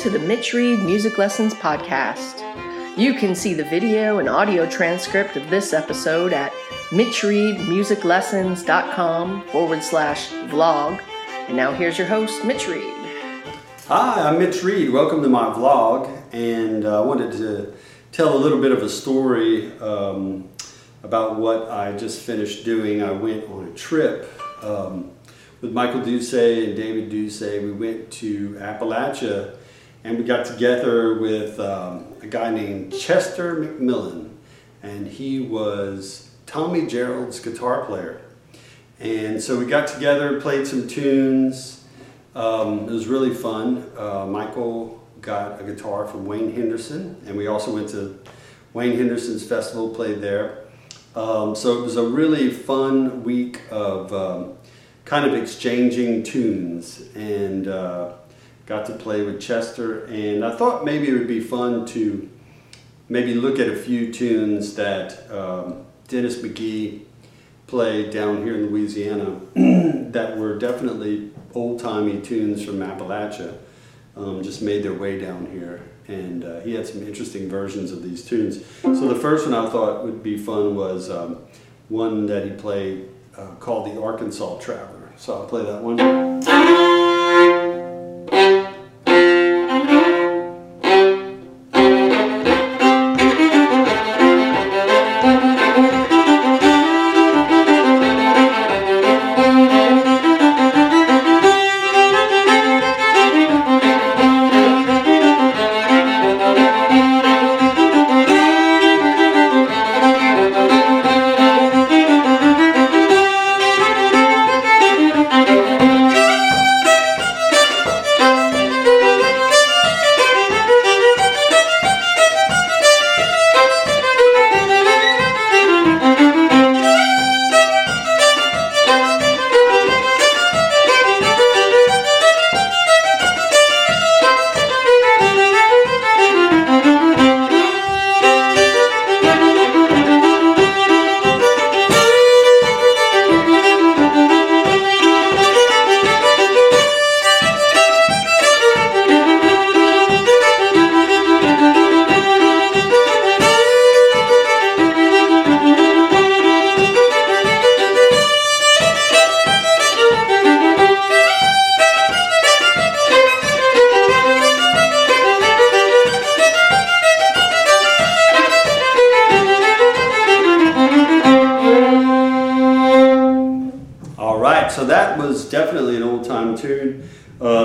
to the Mitch Reed Music Lessons podcast. You can see the video and audio transcript of this episode at mitchreedmusiclessons.com/vlog. And now here's your host, Mitch Reed. Hi, I'm Mitch Reed. Welcome to my vlog. And I wanted to tell a little bit of a story about what I just finished doing. I went on a trip with Michael Doucet and David Doucet. We went to Appalachia and we got together with a guy named Chester McMillan, and he was Tommy Jarrell's guitar player. And so we got together, played some tunes. It was really fun. Michael got a guitar from Wayne Henderson, and we also went to Wayne Henderson's festival, played there. So it was a really fun week of kind of exchanging tunes, and got to play with Chester. And I thought maybe it would be fun to maybe look at a few tunes that Dennis McGee played down here in Louisiana that were definitely old-timey tunes from Appalachia, just made their way down here. And he had some interesting versions of these tunes. So the first one I thought would be fun was one that he played called the Arkansas Traveler. So I'll play that one.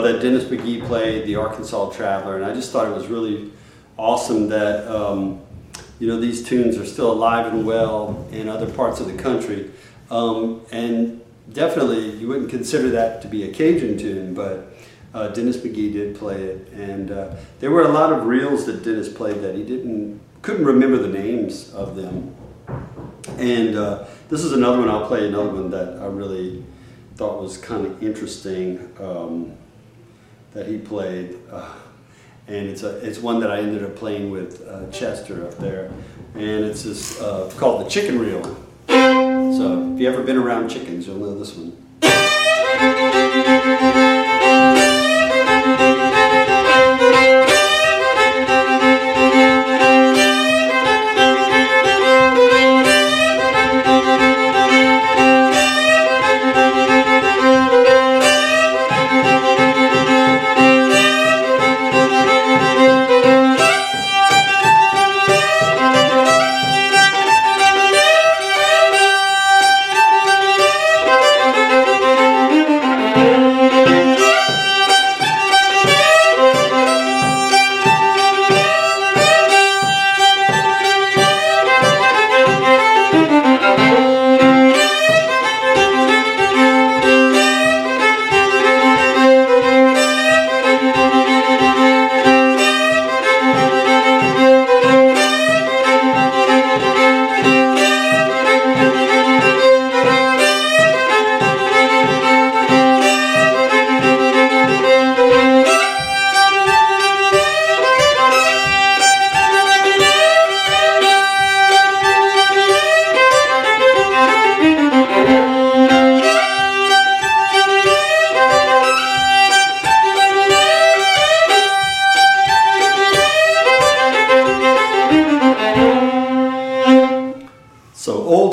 That Dennis McGee played, the Arkansas Traveler, and I just thought it was really awesome that these tunes are still alive and well in other parts of the country, and definitely you wouldn't consider that to be a Cajun tune, but Dennis McGee did play it, and there were a lot of reels that Dennis played that he couldn't remember the names of them, and this is another one. I'll play another one that I really thought was kind of interesting that he played, and it's one that I ended up playing with Chester up there, and it's this, called the Chicken Reel. So if you've ever been around chickens, you'll know this one.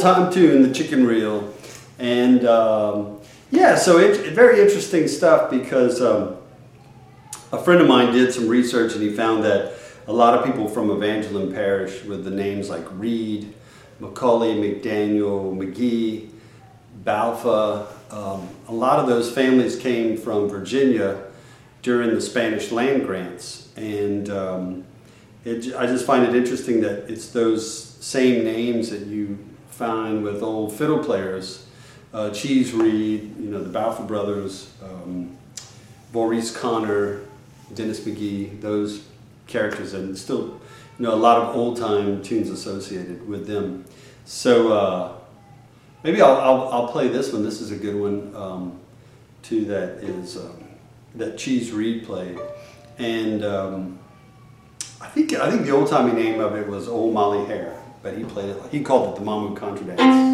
full-time tune, the Chicken Reel. And yeah, so it very interesting stuff because a friend of mine did some research and he found that a lot of people from Evangeline Parish with the names like Reed, McCauley, McDaniel, McGee, Balfa, a lot of those families came from Virginia during the Spanish land grants. And I just find it interesting that it's those same names that you find with old fiddle players. Cheese Reed, you know, the Balfa brothers, Boris Connor, Dennis McGee, those characters, and still, you know, a lot of old-time tunes associated with them. So maybe I'll play this one. This is a good one too. That is that Cheese Reed played, and I think the old-timey name of it was Old Molly Hare, but he played it. He called it the Mamou contradance.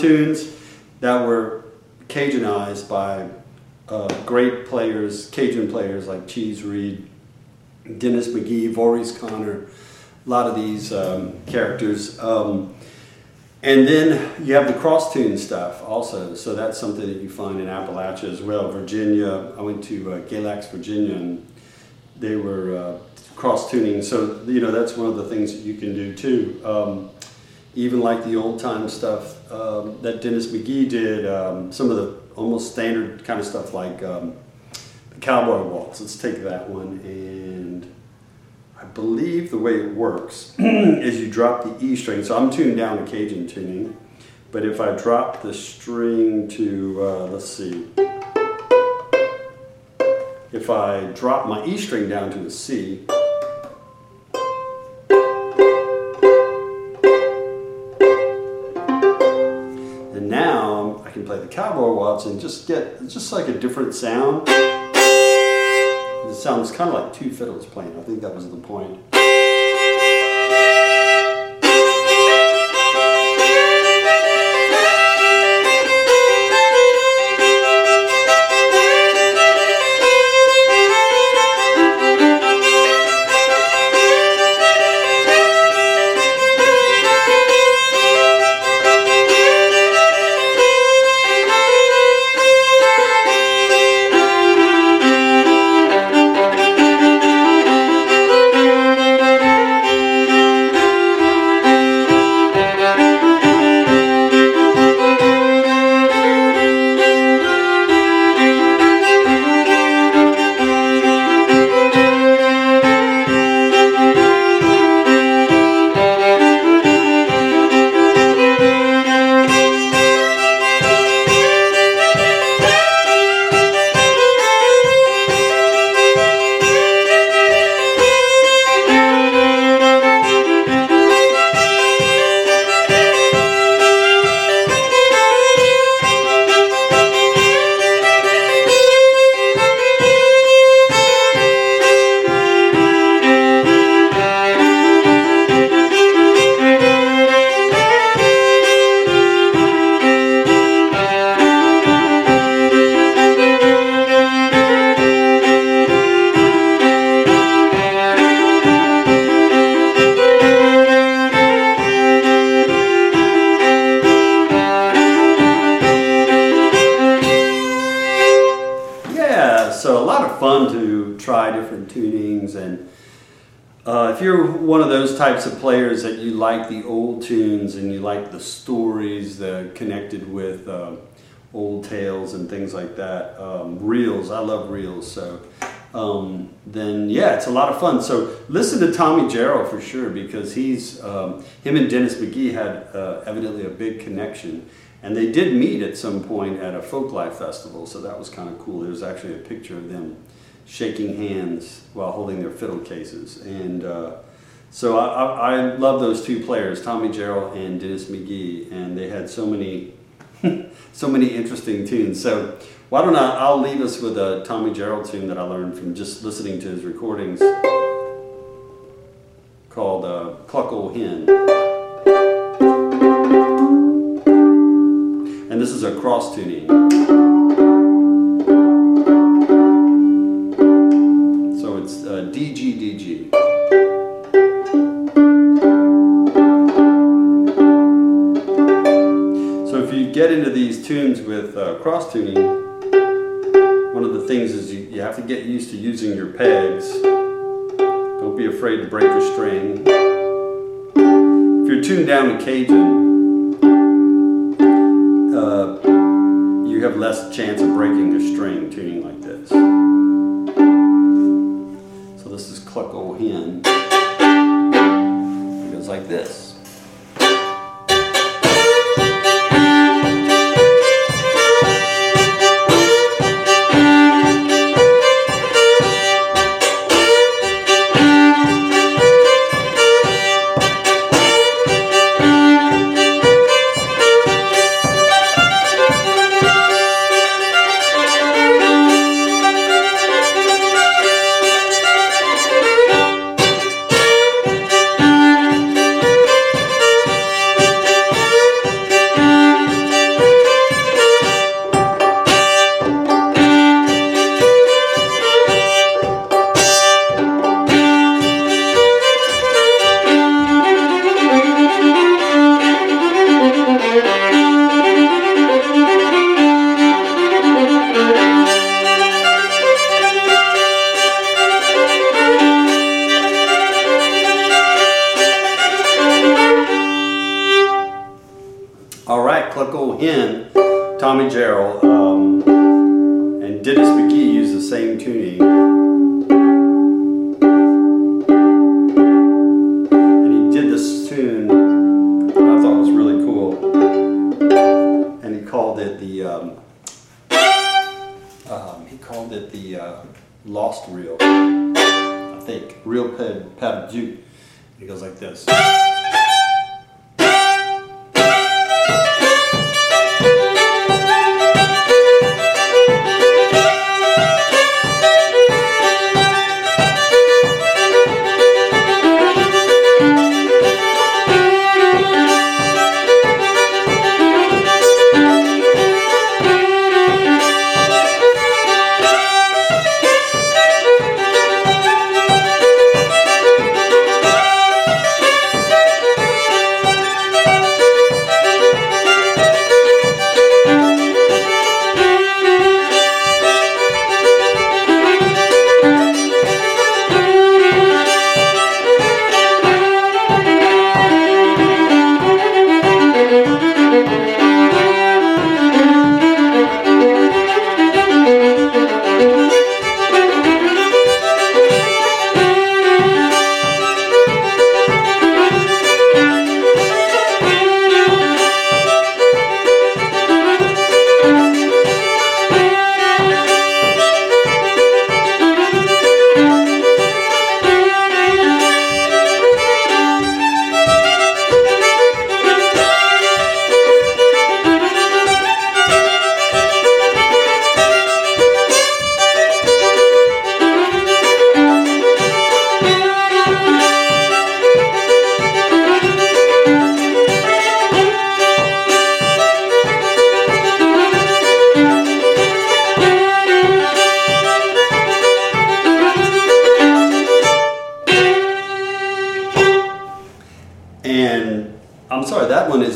Tunes that were Cajunized by great players, Cajun players like Cheese Reed, Dennis McGee, Maurice Connor, a lot of these characters. And then you have the cross tune stuff also, so that's something that you find in Appalachia as well. Virginia, I went to Galax, Virginia, and they were cross tuning, so you know that's one of the things that you can do too. Even like the old time stuff that Dennis McGee did, some of the almost standard kind of stuff like the Cowboy Waltz. Let's take that one. And I believe the way it works is you drop the E string. So I'm tuned down to Cajun tuning, but if I drop the string to, let's see. If I drop my E string down to a C, play the Cowboy Watson, just get just like a different sound. It sounds kind of like two fiddles playing. I think that was the point. of fun to try different tunings. And if you're one of those types of players that you like the old tunes and you like the stories that are connected with old tales and things like that, reels, I love reels, so then yeah, it's a lot of fun. So listen to Tommy Jarrell for sure, because he's, him and Dennis McGee had evidently a big connection, and they did meet at some point at a Folklife Festival, so that was kind of cool. There's actually a picture of them shaking hands while holding their fiddle cases. And so I love those two players, Tommy Jarrell and Dennis McGee, and they had so many so many interesting tunes. So why don't I'll leave us with a Tommy Jarrell tune that I learned from just listening to his recordings, called Cluck Ol' Hen. And this is a cross tuning. So it's DG, DG. Get into these tunes with cross tuning, one of the things is you have to get used to using your pegs. Don't be afraid to break a string. If you're tuned down to Cajun, you have less chance of breaking a string tuning like this. So this is Cluck Ol' Hen. It goes like this. Lost Reel, I think. Reel Pedal Doo. It goes like this.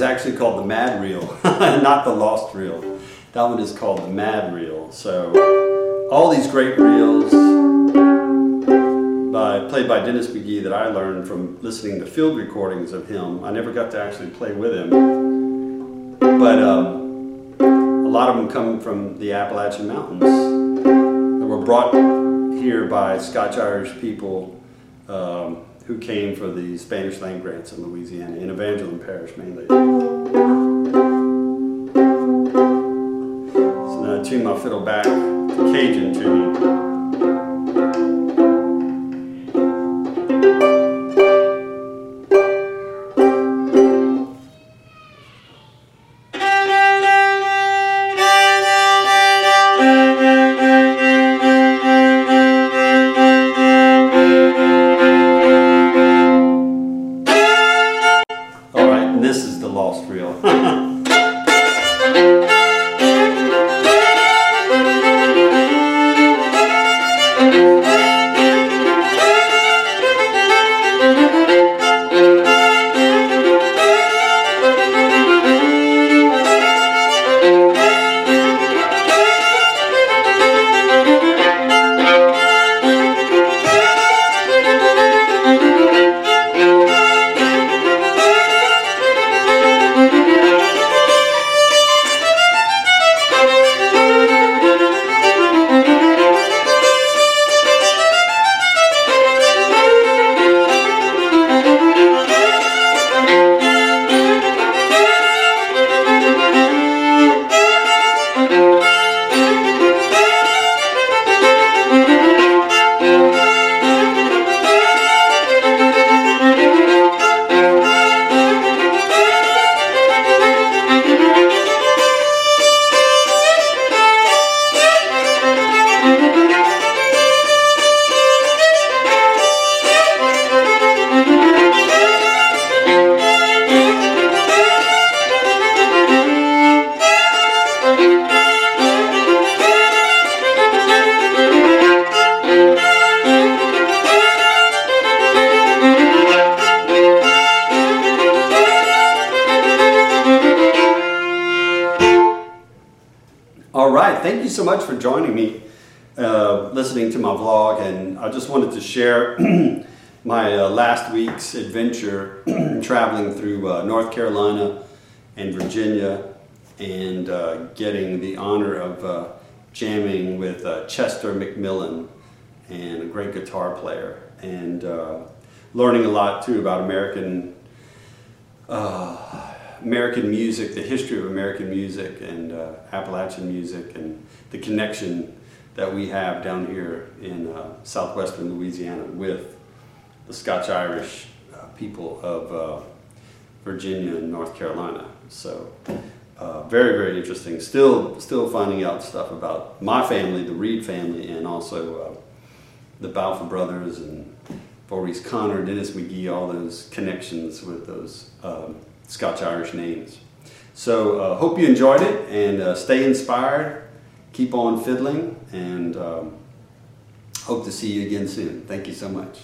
Actually called the Mad Reel, not the Lost Reel. That one is called the Mad Reel. So all these great reels played by Dennis McGee that I learned from listening to field recordings of him. I never got to actually play with him, but a lot of them come from the Appalachian Mountains that were brought here by Scotch-Irish people who came for the Spanish land grants in Louisiana, in Evangeline Parish mainly. So now I tune my fiddle back to Cajun tuning. Listening to my vlog, and I just wanted to share my last week's adventure traveling through North Carolina and Virginia, and getting the honor of jamming with Chester McMillan, and a great guitar player, and learning a lot too about American music, the history of American music and Appalachian music, and the connection that we have down here in southwestern Louisiana with the Scotch-Irish people of Virginia and North Carolina. So very, very interesting. Still finding out stuff about my family, the Reed family, and also the Balfa brothers and Boris Connor, Dennis McGee, all those connections with those Scotch-Irish names. So hope you enjoyed it, and stay inspired. Keep on fiddling, and hope to see you again soon. Thank you so much.